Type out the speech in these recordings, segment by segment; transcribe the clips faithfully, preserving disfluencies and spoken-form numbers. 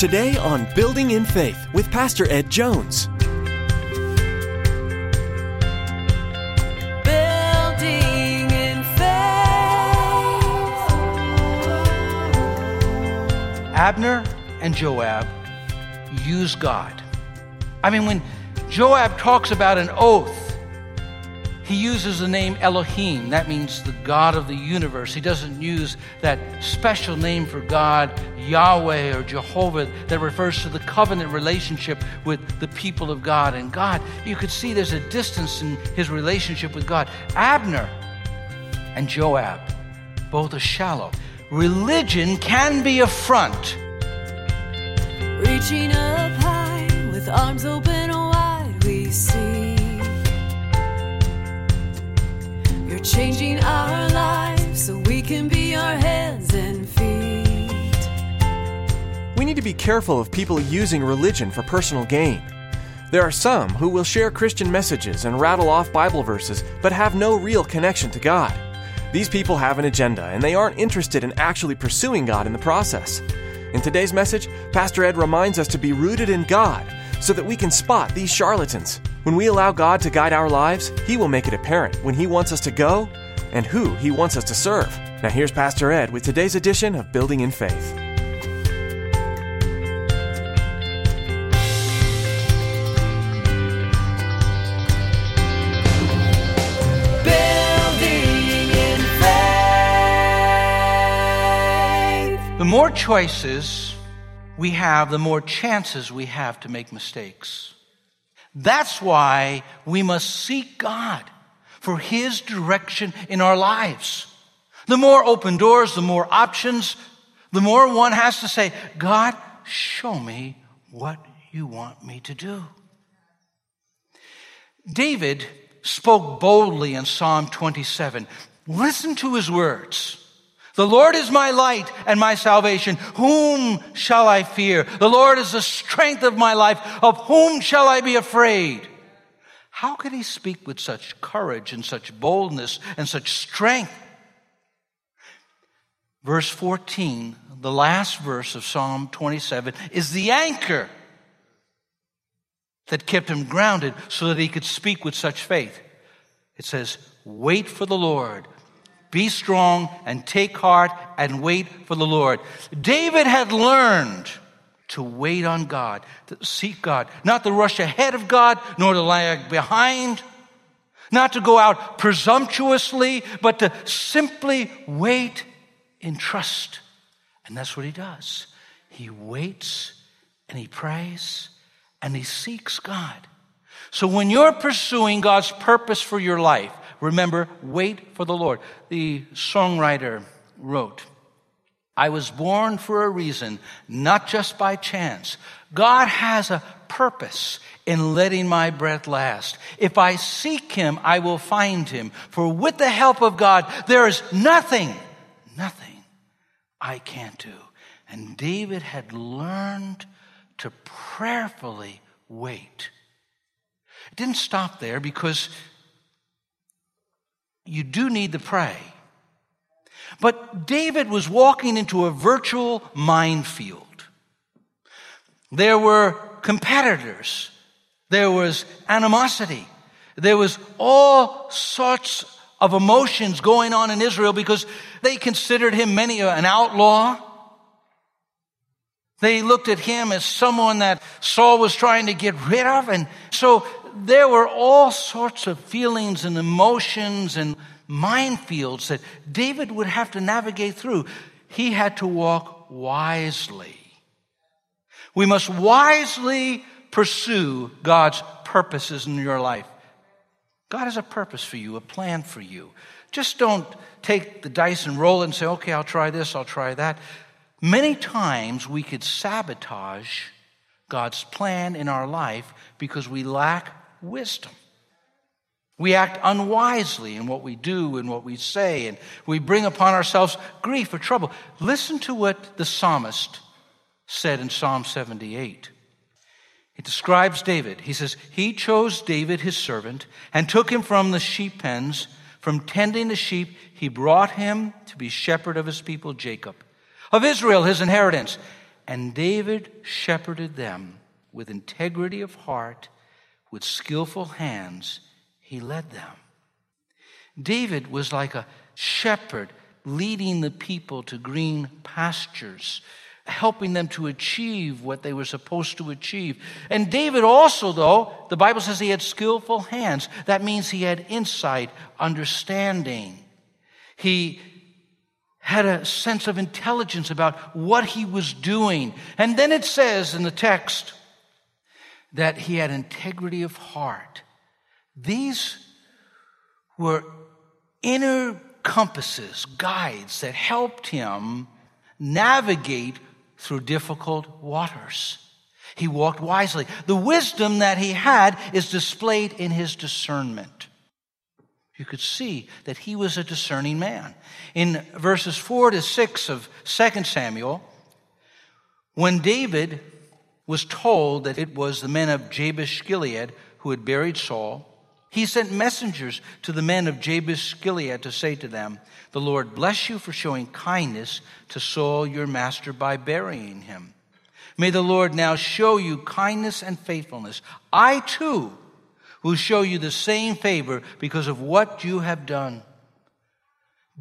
Today on Building in Faith with Pastor Ed Jones. Building in Faith. Abner and Joab use God. I mean, when Joab talks about an oath, he uses the name Elohim. That means the God of the universe. He doesn't use that special name for God, Yahweh or Jehovah, that refers to the covenant relationship with the people of God. And God, you could see there's a distance in his relationship with God. Abner and Joab, both are shallow. Religion can be a front. Reaching up high with arms open wide, we see you're changing our lives so we can be our hands and feet. We need to be careful of people using religion for personal gain. There are some who will share Christian messages and rattle off Bible verses, but have no real connection to God. These people have an agenda, and they aren't interested in actually pursuing God in the process. In today's message, Pastor Ed reminds us to be rooted in God so that we can spot these charlatans. When we allow God to guide our lives, He will make it apparent when He wants us to go and who He wants us to serve. Now here's Pastor Ed with today's edition of Building in Faith. The more choices we have, the more chances we have to make mistakes. That's why we must seek God for His direction in our lives. The more open doors, the more options, the more one has to say, God, show me what you want me to do. David spoke boldly in Psalm twenty-seven. Listen to his words. The Lord is my light and my salvation. Whom shall I fear? The Lord is the strength of my life. Of whom shall I be afraid? How could he speak with such courage and such boldness and such strength? Verse fourteen, the last verse of Psalm twenty-seven, is the anchor that kept him grounded so that he could speak with such faith. It says, wait for the Lord. Be strong and take heart and wait for the Lord. David had learned to wait on God, to seek God, not to rush ahead of God, nor to lag behind, not to go out presumptuously, but to simply wait in trust. And that's what he does. He waits and he prays and he seeks God. So when you're pursuing God's purpose for your life, remember, wait for the Lord. The songwriter wrote, I was born for a reason, not just by chance. God has a purpose in letting my breath last. If I seek Him, I will find Him. For with the help of God, there is nothing, nothing I can't do. And David had learned to prayerfully wait. It didn't stop there, because you do need to pray. But David was walking into a virtual minefield. There were competitors. There was animosity. There was all sorts of emotions going on in Israel because they considered him many an outlaw. They looked at him as someone that Saul was trying to get rid of. And so there were all sorts of feelings and emotions and minefields that David would have to navigate through. He had to walk wisely. We must wisely pursue God's purposes in your life. God has a purpose for you, a plan for you. Just don't take the dice and roll it and say, okay, I'll try this, I'll try that. Many times we could sabotage God's plan in our life because we lack wisdom. We act unwisely in what we do and what we say, and we bring upon ourselves grief or trouble. Listen to what the psalmist said in Psalm seventy-eight. It describes David. He says, He chose David his servant and took him from the sheep pens. From tending the sheep, He brought him to be shepherd of His people, Jacob, of Israel, His inheritance. And David shepherded them with integrity of heart, with skillful hands, he led them. David was like a shepherd leading the people to green pastures, helping them to achieve what they were supposed to achieve. And David also, though, the Bible says he had skillful hands. That means he had insight, understanding. He had a sense of intelligence about what he was doing. And then it says in the text that he had integrity of heart. These were inner compasses, guides that helped him navigate through difficult waters. He walked wisely. The wisdom that he had is displayed in his discernment. You could see that he was a discerning man. In verses four to six of Second Samuel, when David was told that it was the men of Jabesh-Gilead who had buried Saul, he sent messengers to the men of Jabesh-Gilead to say to them, "The Lord bless you for showing kindness to Saul your master by burying him. May the Lord now show you kindness and faithfulness. I too will show you the same favor because of what you have done."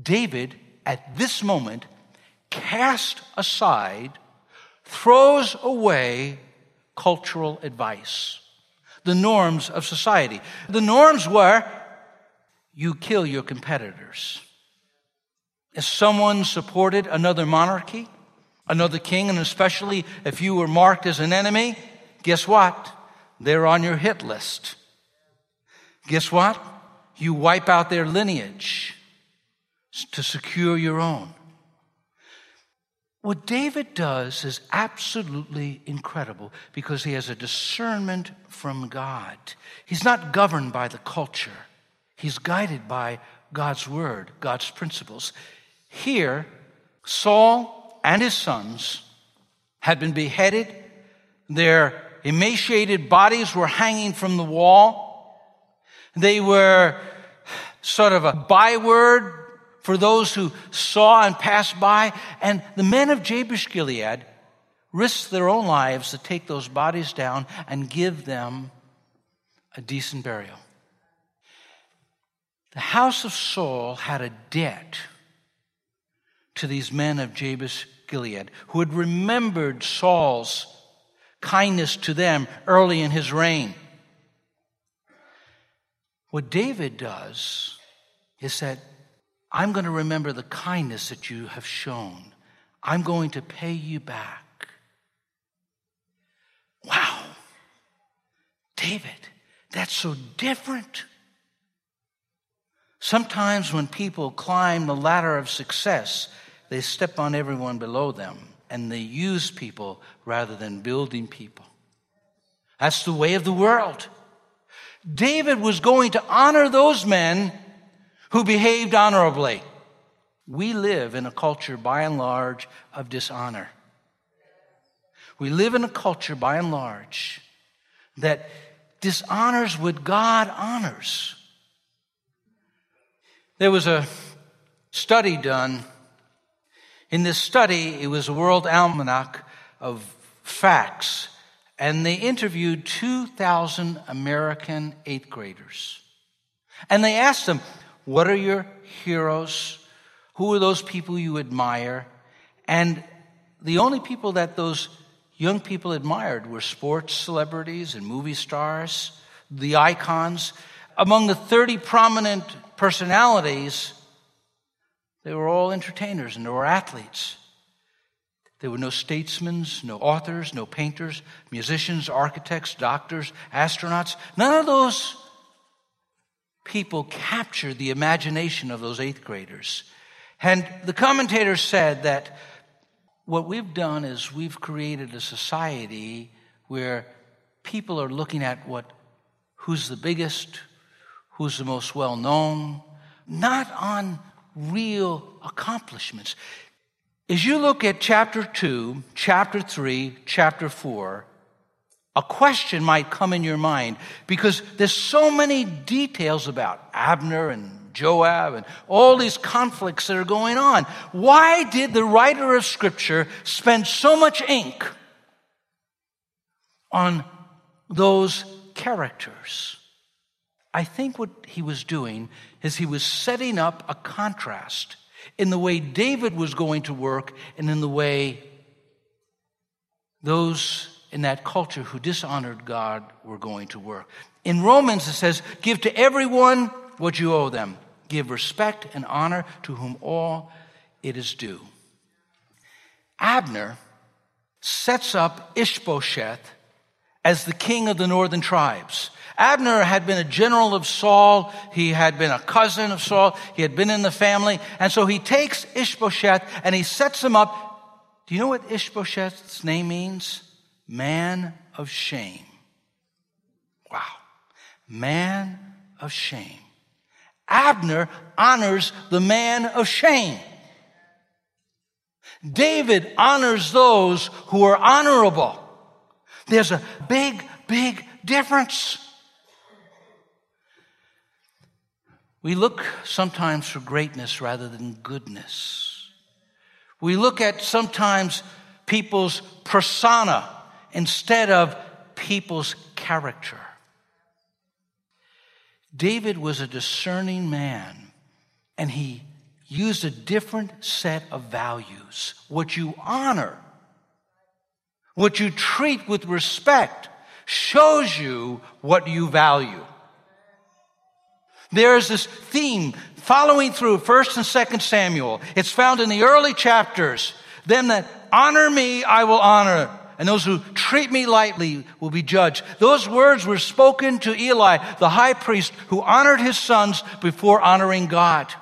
David, at this moment, cast aside, throws away cultural advice, the norms of society. The norms were, you kill your competitors. If someone supported another monarchy, another king, and especially if you were marked as an enemy, guess what? They're on your hit list. Guess what? You wipe out their lineage to secure your own. What David does is absolutely incredible because he has a discernment from God. He's not governed by the culture. He's guided by God's word, God's principles. Here, Saul and his sons had been beheaded. Their emaciated bodies were hanging from the wall. They were sort of a byword for those who saw and passed by. And the men of Jabesh-Gilead risked their own lives to take those bodies down and give them a decent burial. The house of Saul had a debt to these men of Jabesh-Gilead who had remembered Saul's kindness to them early in his reign. What David does is that I'm going to remember the kindness that you have shown. I'm going to pay you back. Wow. David, that's so different. Sometimes when people climb the ladder of success, they step on everyone below them and they use people rather than building people. That's the way of the world. David was going to honor those men who behaved honorably. We live in a culture, by and large, of dishonor. We live in a culture, by and large, that dishonors what God honors. There was a study done. In this study, it was a World Almanac of facts. And they interviewed two thousand American eighth graders. And they asked them, what are your heroes? Who are those people you admire? And the only people that those young people admired were sports celebrities and movie stars, the icons. Among the thirty prominent personalities, they were all entertainers and they were athletes. There were no statesmen, no authors, no painters, musicians, architects, doctors, astronauts. None of those people captured the imagination of those eighth graders. And the commentator said that what we've done is we've created a society where people are looking at what, who's the biggest, who's the most well-known, not on real accomplishments. As you look at chapter two, chapter three, chapter four, a question might come in your mind because there's so many details about Abner and Joab and all these conflicts that are going on. Why did the writer of Scripture spend so much ink on those characters? I think what he was doing is he was setting up a contrast in the way David was going to work and in the way those in that culture who dishonored God were going to work. In Romans, it says, give to everyone what you owe them. Give respect and honor to whom all it is due. Abner sets up Ish-bosheth as the king of the northern tribes. Abner had been a general of Saul. He had been a cousin of Saul. He had been in the family. And so he takes Ish-bosheth and he sets him up. Do you know what Ish-bosheth's name means? Man of shame. Wow. Man of shame. Abner honors the man of shame. David honors those who are honorable. There's a big, big difference. We look sometimes for greatness rather than goodness. We look at sometimes people's persona instead of people's character. David was a discerning man, and he used a different set of values. What you honor, what you treat with respect, shows you what you value. There is this theme following through First and Second Samuel. It's found in the early chapters. Them that honor me, I will honor. And those who treat me lightly will be judged. Those words were spoken to Eli, the high priest, who honored his sons before honoring God.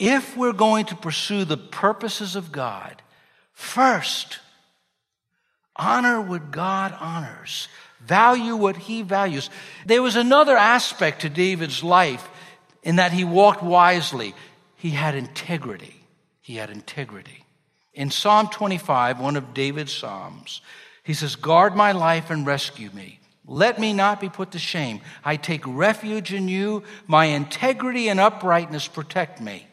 If we're going to pursue the purposes of God, first, honor what God honors. Value what he values. There was another aspect to David's life in that he walked wisely. He had integrity. He had integrity. In Psalm twenty-five, one of David's Psalms, he says, guard my life and rescue me. Let me not be put to shame. I take refuge in you. My integrity and uprightness protect me,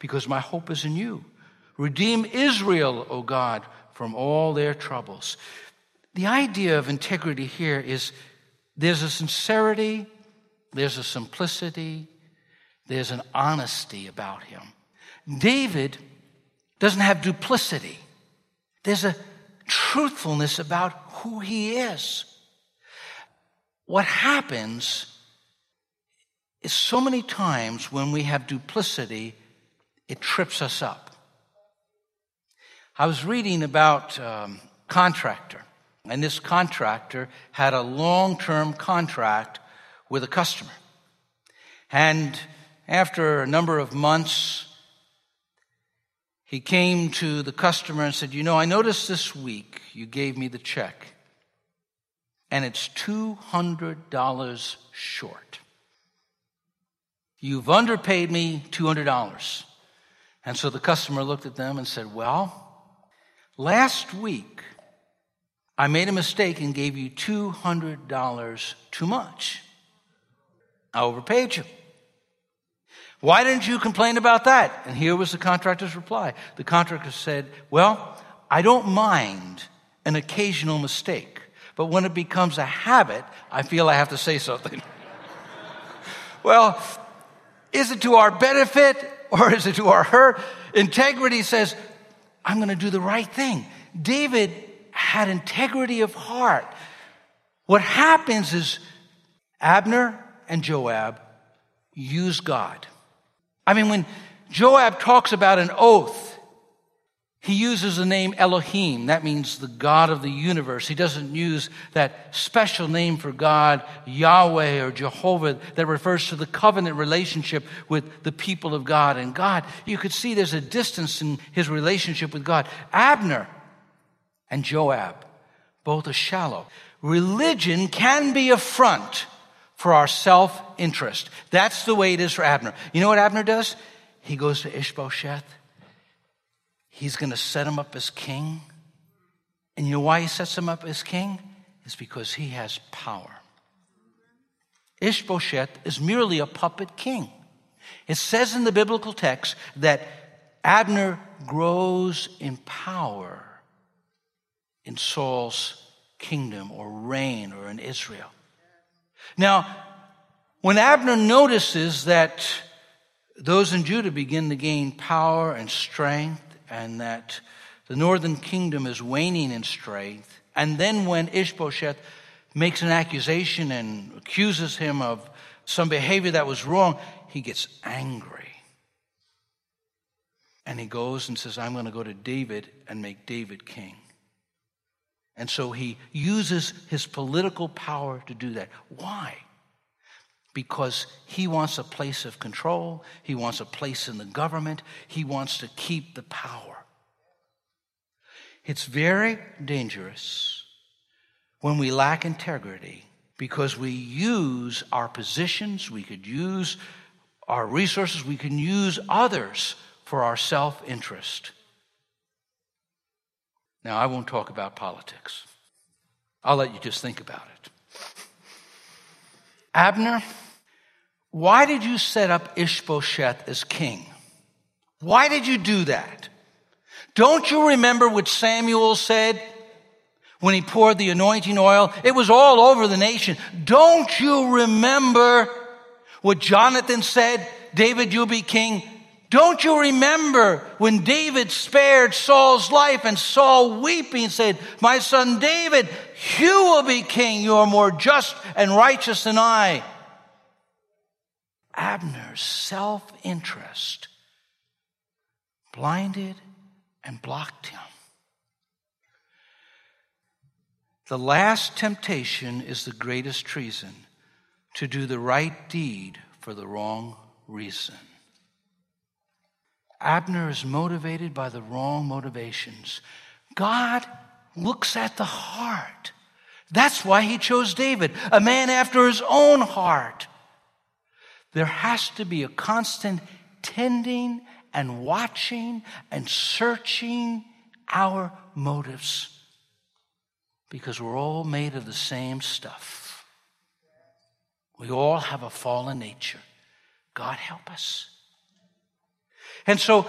because my hope is in you. Redeem Israel, O God, from all their troubles. The idea of integrity here is there's a sincerity, there's a simplicity, there's an honesty about him. David doesn't have duplicity. There's a truthfulness about who he is. What happens is so many times when we have duplicity, it trips us up. I was reading about um, contractor, and this contractor had a long-term contract with a customer. And after a number of months, he came to the customer and said, you know, I noticed this week you gave me the check, and it's two hundred dollars short. You've underpaid me two hundred dollars. And so the customer looked at them and said, well, last week I made a mistake and gave you two hundred dollars too much. I overpaid you. Why didn't you complain about that? And here was the contractor's reply. The contractor said, well, I don't mind an occasional mistake, but when it becomes a habit, I feel I have to say something. Well, is it to our benefit or is it to our hurt? Integrity says, I'm going to do the right thing. David had integrity of heart. What happens is Abner and Joab use God. I mean, when Joab talks about an oath, he uses the name Elohim. That means the God of the universe. He doesn't use that special name for God, Yahweh or Jehovah, that refers to the covenant relationship with the people of God and God. You could see there's a distance in his relationship with God. Abner and Joab, both are shallow. Religion can be a front for our self-interest. That's the way it is for Abner. You know what Abner does? He goes to Ish-bosheth. He's going to set him up as king. And you know why he sets him up as king? It's because he has power. Ish-bosheth is merely a puppet king. It says in the biblical text that Abner grows in power in Saul's kingdom or reign or in Israel. Now, when Abner notices that those in Judah begin to gain power and strength and that the northern kingdom is waning in strength, and then when Ish-bosheth makes an accusation and accuses him of some behavior that was wrong, he gets angry. And he goes and says, I'm going to go to David and make David king. And so he uses his political power to do that. Why? Because he wants a place of control. He wants a place in the government. He wants to keep the power. It's very dangerous when we lack integrity because we use our positions, we could use our resources, we can use others for our self-interest. Now, I won't talk about politics. I'll let you just think about it. Abner, why did you set up Ish-bosheth as king? Why did you do that? Don't you remember what Samuel said when he poured the anointing oil? It was all over the nation. Don't you remember what Jonathan said? David, you'll be king. Don't you remember when David spared Saul's life and Saul weeping said, my son David, you will be king. You are more just and righteous than I. Abner's self-interest blinded and blocked him. The last temptation is the greatest treason, to do the right deed for the wrong reason. Abner is motivated by the wrong motivations. God looks at the heart. That's why he chose David, a man after his own heart. There has to be a constant tending and watching and searching our motives because we're all made of the same stuff. We all have a fallen nature. God help us. And so,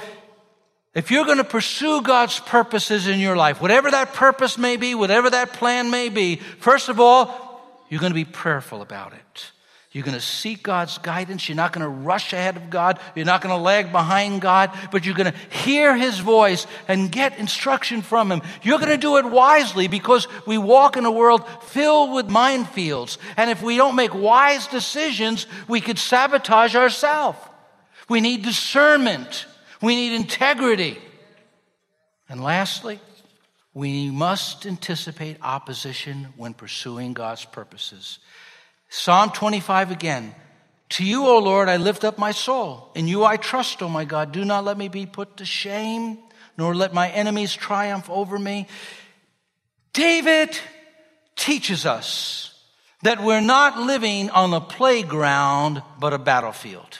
if you're going to pursue God's purposes in your life, whatever that purpose may be, whatever that plan may be, first of all, you're going to be prayerful about it. You're going to seek God's guidance. You're not going to rush ahead of God. You're not going to lag behind God, but you're going to hear his voice and get instruction from him. You're going to do it wisely because we walk in a world filled with minefields. And if we don't make wise decisions, we could sabotage ourselves. We need discernment. We need integrity. And lastly, we must anticipate opposition when pursuing God's purposes. Psalm twenty-five again. To you, O Lord, I lift up my soul. In you I trust, O my God. Do not let me be put to shame, nor let my enemies triumph over me. David teaches us that we're not living on a playground, but a battlefield.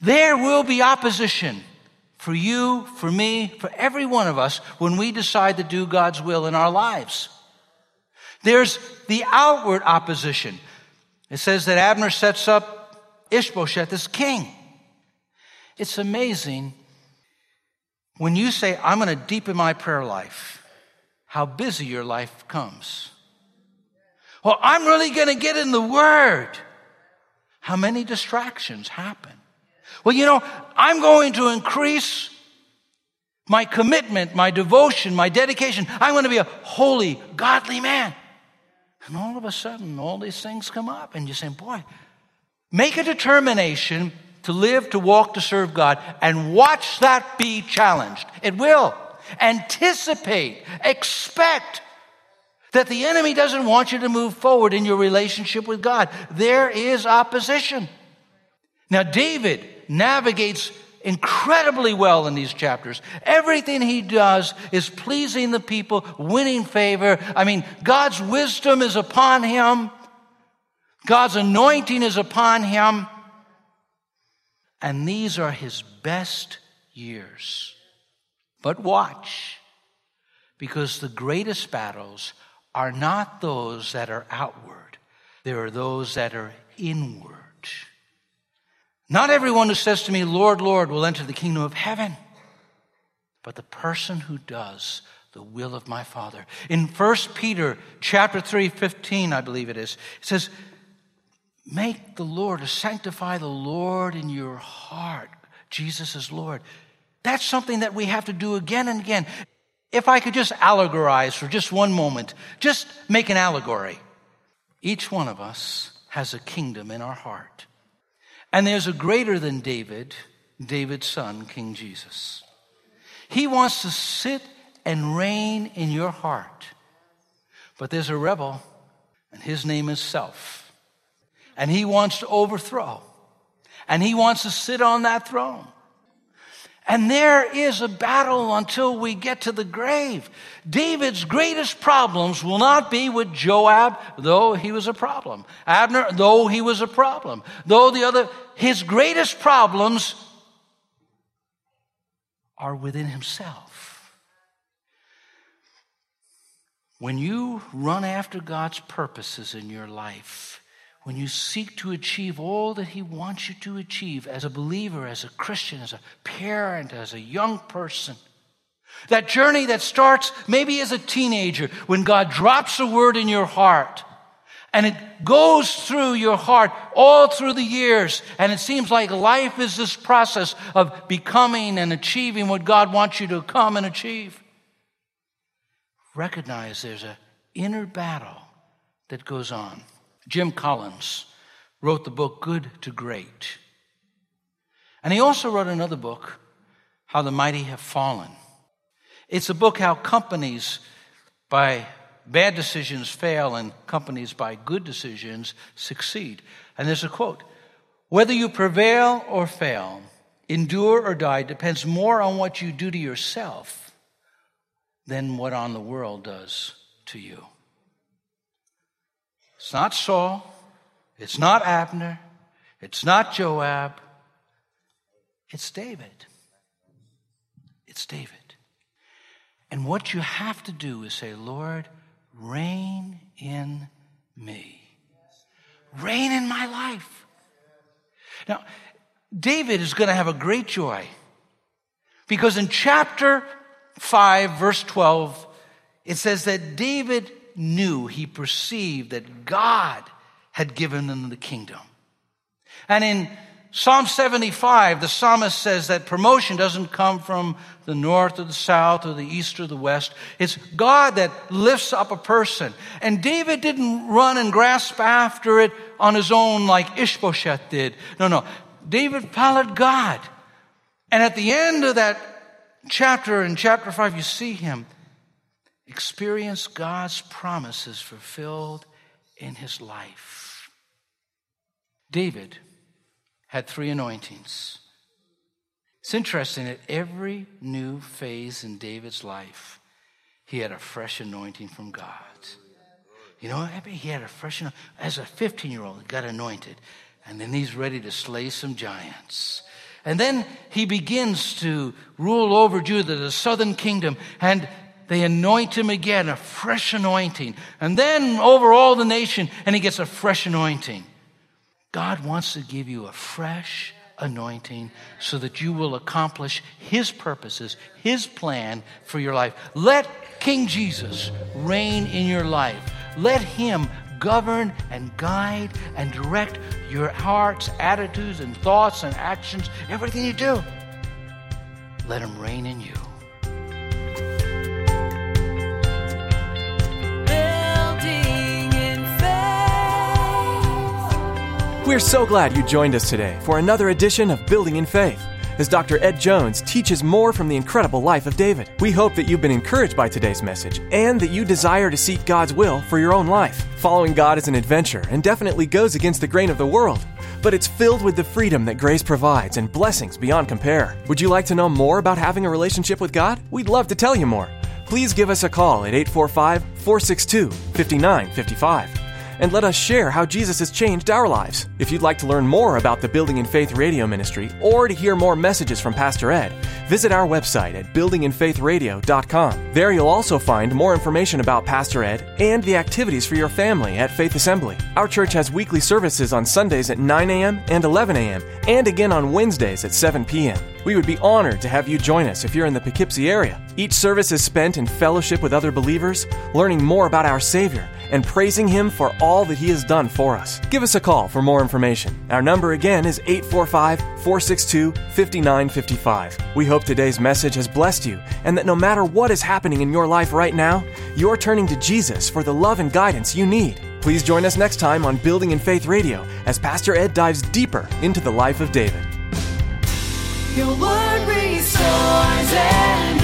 There will be opposition for you, for me, for every one of us when we decide to do God's will in our lives. There's the outward opposition. It says that Abner sets up Ish-bosheth as king. It's amazing when you say, I'm going to deepen my prayer life, how busy your life comes. Well, I'm really going to get in the Word. How many distractions happen? Well, you know, I'm going to increase my commitment, my devotion, my dedication. I'm going to be a holy, godly man. And all of a sudden, all these things come up, and you're saying, boy, make a determination to live, to walk, to serve God, and watch that be challenged. It will. Anticipate, expect that the enemy doesn't want you to move forward in your relationship with God. There is opposition. Now, David navigates incredibly well in these chapters. Everything he does is pleasing the people, winning favor. I mean, God's wisdom is upon him. God's anointing is upon him. And these are his best years. But watch, because the greatest battles are not those that are outward. There are those that are inward. Not everyone who says to me, Lord, Lord, will enter the kingdom of heaven, but the person who does the will of my Father. In First Peter chapter three, fifteen, I believe it is, it says, make the Lord, or sanctify the Lord in your heart. Jesus is Lord. That's something that we have to do again and again. If I could just allegorize for just one moment, just make an allegory. Each one of us has a kingdom in our heart. And there's a greater than David, David's son, King Jesus. He wants to sit and reign in your heart. But there's a rebel, and his name is self. And he wants to overthrow. And he wants to sit on that throne. And there is a battle until we get to the grave. David's greatest problems will not be with Joab, though he was a problem. Abner, though he was a problem. Though the other, his greatest problems are within himself. When you run after God's purposes in your life, when you seek to achieve all that he wants you to achieve as a believer, as a Christian, as a parent, as a young person, that journey that starts maybe as a teenager when God drops a word in your heart and it goes through your heart all through the years, and it seems like life is this process of becoming and achieving what God wants you to come and achieve. Recognize there's an inner battle that goes on. Jim Collins wrote the book Good to Great. And he also wrote another book, How the Mighty Have Fallen. It's a book how companies by bad decisions fail and companies by good decisions succeed. And there's a quote, whether you prevail or fail, endure or die, depends more on what you do to yourself than what on the world does to you. It's not Saul, it's not Abner, it's not Joab, it's David. It's David. And what you have to do is say, Lord, reign in me. Reign in my life. Now, David is going to have a great joy because in chapter five, verse twelve, it says that David knew, he perceived that God had given them the kingdom. And in Psalm seventy-five, the psalmist says that promotion doesn't come from the north or the south or the east or the west. It's God that lifts up a person. And David didn't run and grasp after it on his own like Ish-bosheth did. No, no. David followed God. And at the end of that chapter, in chapter five, you see him experience God's promises fulfilled in his life. David had three anointings. It's interesting that every new phase in David's life, he had a fresh anointing from God. You know, I mean, he had a fresh anointing. As a fifteen-year-old, he got anointed, and then he's ready to slay some giants. And then he begins to rule over Judah, the southern kingdom, and they anoint him again, a fresh anointing. And then over all the nation, and he gets a fresh anointing. God wants to give you a fresh anointing so that you will accomplish his purposes, his plan for your life. Let King Jesus reign in your life. Let him govern and guide and direct your hearts, attitudes, and thoughts and actions, everything you do. Let him reign in you. We're so glad you joined us today for another edition of Building in Faith, as Doctor Ed Jones teaches more from the incredible life of David. We hope that you've been encouraged by today's message and that you desire to seek God's will for your own life. Following God is an adventure and definitely goes against the grain of the world, but it's filled with the freedom that grace provides and blessings beyond compare. Would you like to know more about having a relationship with God? We'd love to tell you more. Please give us a call at eight four five, four six two, five nine five five. and let us share how Jesus has changed our lives. If you'd like to learn more about the Building in Faith radio ministry or to hear more messages from Pastor Ed, visit our website at building in faith radio dot com. There you'll also find more information about Pastor Ed and the activities for your family at Faith Assembly. Our church has weekly services on Sundays at nine a.m. and eleven a.m. and again on Wednesdays at seven p.m. We would be honored to have you join us if you're in the Poughkeepsie area. Each service is spent in fellowship with other believers, learning more about our Savior, and praising Him for all that He has done for us. Give us a call for more information. Our number again is eight four five, four six two, five nine five five. We hope today's message has blessed you, and that no matter what is happening in your life right now, you're turning to Jesus for the love and guidance you need. Please join us next time on Building in Faith Radio as Pastor Ed dives deeper into the life of David. Your word restores and